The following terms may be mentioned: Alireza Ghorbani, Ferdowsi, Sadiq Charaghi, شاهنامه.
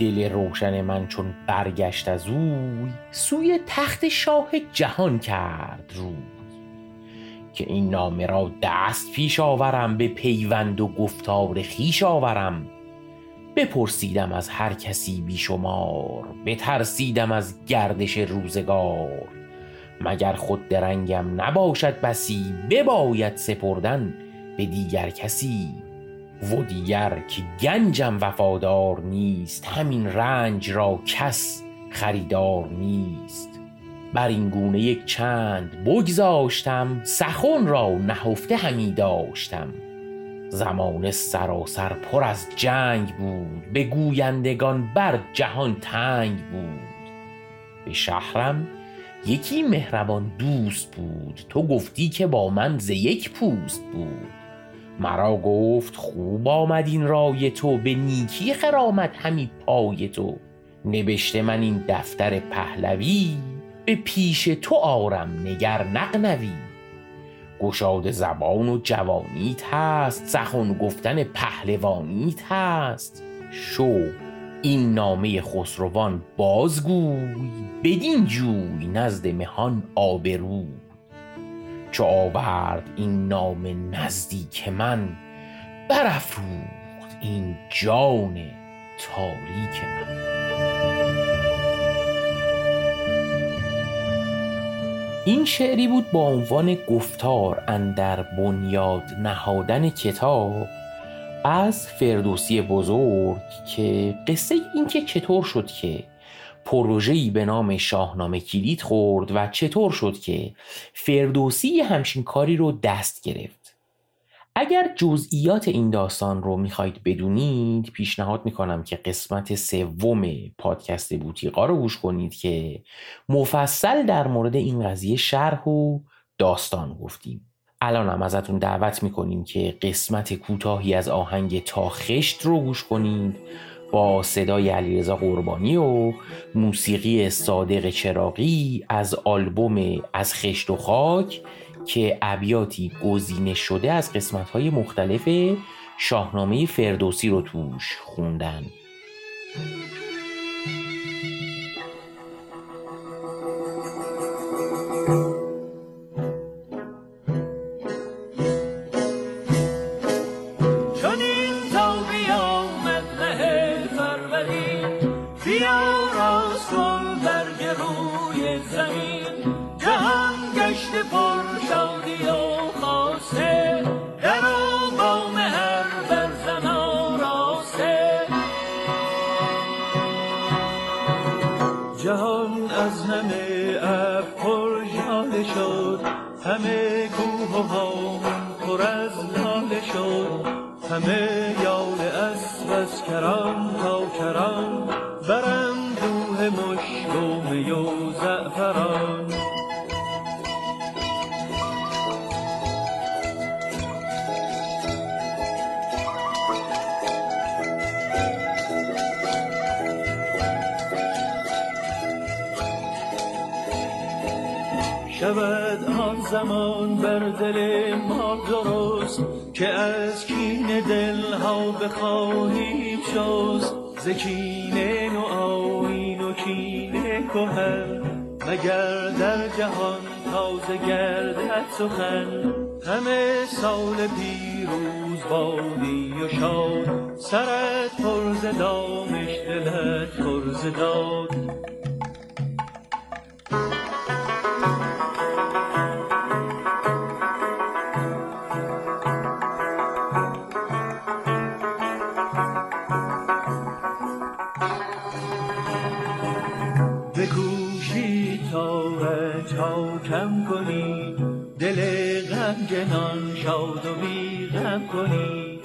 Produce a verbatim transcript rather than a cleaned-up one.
دل روشن من چون برگشت از اوی، سوی تخت شاه جهان کرد روی. که این نامه را دست پیش آورم، به پیوند و گفتار خیش آورم. بپرسیدم از هر کسی بیشمار، بترسیدم از گردش روزگار. مگر خود درنگم نباشد بسی، بباید سپردن به دیگر کسی. و دیگر که گنجم وفادار نیست، همین رنج را کس خریدار نیست. بر این گونه یک چند بگذاشتم، سخن را نهفته همی داشتم. زمان سراسر پر از جنگ بود، به گویندگان بر جهان تنگ بود. به شهرم یکی مهربان دوست بود، تو گفتی که با من ز یک پوست بود. مرا گفت خوب آمد این رای تو، به نیکی خرامد همی پای تو. نبشته من این دفتر پهلوی، به پیش تو آرم نگر نغنوی. گشاد زبان و جوانیت هست، سخن گفتن پهلوانیت هست. شو این نامه خسروان بازگوی، بدین جوی نزد مهان آبروی. چو آورد این نامه نزدیک من، برافروخت این جان تاریک من. این شعری بود با عنوان گفتار اندر بنیاد نهادن کتاب از فردوسی بزرگ، که قصه این که چطور شد که پروژه‌ای به نام شاهنامه کلید خورد و چطور شد که فردوسی همچین کاری رو دست گرفت. اگر جزئیات این داستان رو میخواید بدونید، پیشنهاد میکنم که قسمت سوم پادکست بوتیقا رو گوش کنید که مفصل در مورد این قضیه شرح و داستان گفتیم. الان هم ازتون دعوت میکنیم که قسمت کوتاهی از آهنگ تا خشت رو گوش کنید با صدای علیرضا قربانی و موسیقی صادق چراغی از آلبوم از خشت و خاک، که ابیاتی گزینه شده از قسمت‌های مختلف شاهنامه فردوسی رو توش خوندن. همه کوه و هام پر از لاله شد، همه یال اسب از کران تا کران، براندوه مشک و می و زعفران. شود آن زمان بر دل ما درست، که از کین دلها بخواهیم شست. ز کینه نو آیین و کینه کهن، مگر در جهان تازه گردد سخن. همه سال پیروز بادی و شاد، سرت پر ز دامش دلت پر ز داد. دل غمگنان شاد و بی غم کنی،